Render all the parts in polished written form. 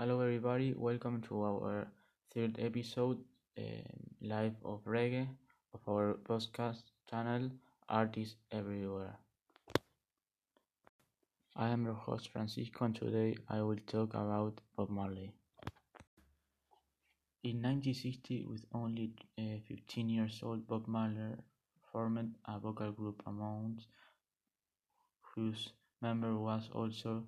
Hello everybody, welcome to our third episode live of reggae of our podcast channel Artists Everywhere. I am your host Francisco, and today I will talk about Bob Marley. In 1960, with only 15 years old, Bob Marley formed a vocal group amongst whose member was also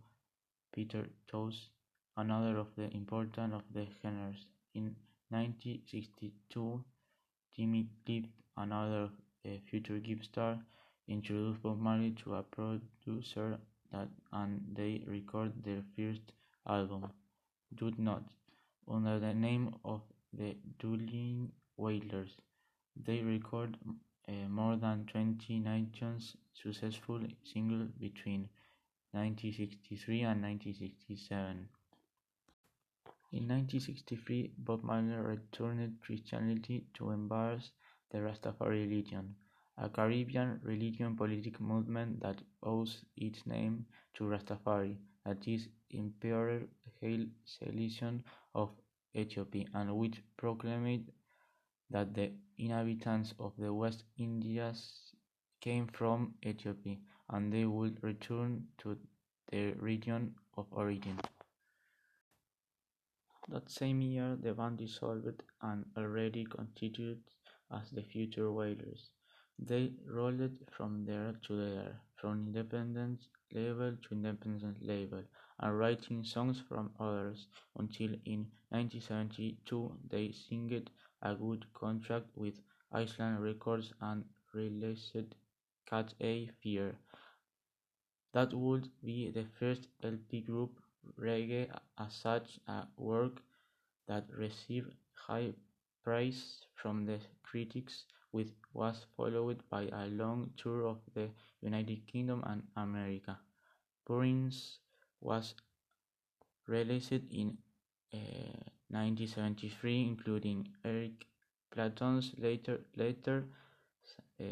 Peter Tosh, another of the important of the genres. In 1962, Jimmy Cliff, another future gig star, introduced Bob Marley to a producer and they recorded their first album, Do Not, under the name of the Dueling Wailers. They recorded more than 20 nations successful singles between 1963 and 1967. In 1963, Bob Marley returned Christianity to embrace the Rastafari religion, a Caribbean religion political movement that owes its name to Rastafari, that is, Emperor Hail Selassie of Ethiopia, and which proclaimed that the inhabitants of the West Indies came from Ethiopia and they would return to their region of origin. That same year, the band dissolved and already constituted as the Future Wailers. They rolled from there to there, from independent label to independent label, and writing songs from others, until in 1972 they signed a good contract with Iceland Records and released Cat A Fear. That would be the first LP group reggae as such a work that received high praise from the critics, which was followed by a long tour of the United Kingdom and America. Prince was released in 1973, including Eric Clapton's later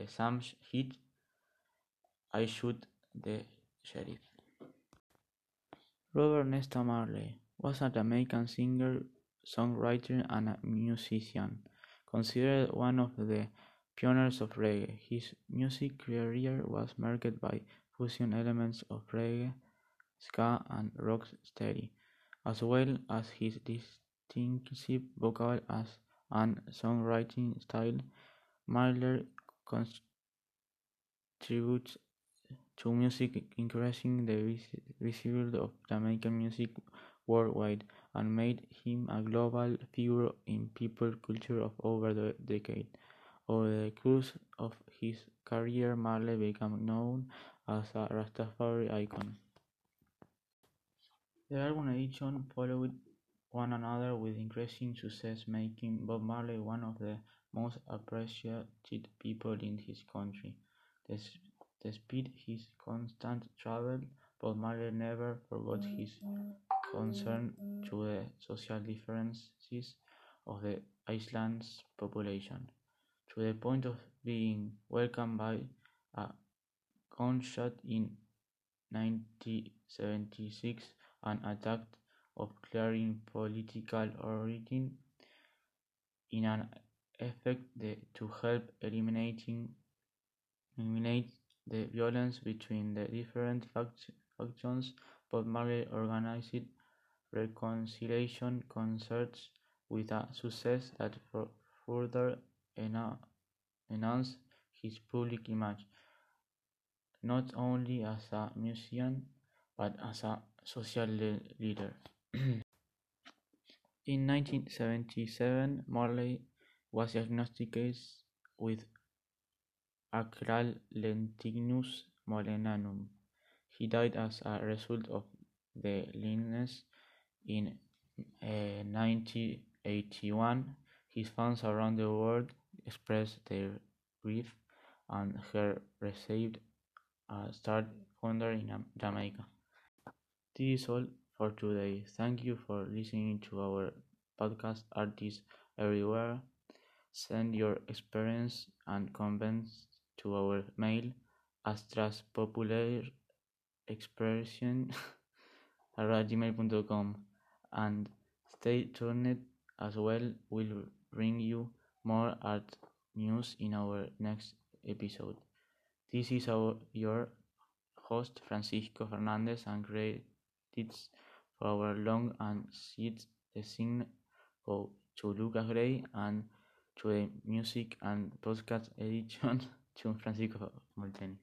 Sam's hit I Shoot the Sheriff. Robert Nesta Marley was a Jamaican singer, songwriter and a musician, considered one of the pioneers of reggae. His music career was marked by fusion elements of reggae, ska and rocksteady, as well as his distinctive vocal and songwriting style. Marley contributes to music, increasing the visibility of Jamaican music worldwide, and made him a global figure in people culture of over the decade. Over the course of his career, Marley became known as a Rastafari icon. The album edition followed one another with increasing success, making Bob Marley one of the most appreciated people in his country. Despite his constant travel, Bob Marley never forgot his concern to the social differences of the island's population, to the point of being welcomed by a gunshot in 1976, an attack of clearing political origin in an effort to help eliminate the violence between the different factions. Bob Marley organized reconciliation concerts with a success that further enhanced his public image, not only as a musician but as a social leader. In 1977, Marley was diagnosed with Acral Lentiginosus Melanum. He died as a result of the illness in 1981. His fans around the world expressed their grief, and he received a star honor in Jamaica. This is all for today. Thank you for listening to our podcast Artists Everywhere. Send your experience and comments to our mail astraspopularexpression@gmail.com. and stay tuned as well. We'll bring you more art news in our next episode. This is your host Francisco Fernandez, and credits for our long and sheet the sing go to Lucas Gray and to the music and podcast edition to Francisco Molteni.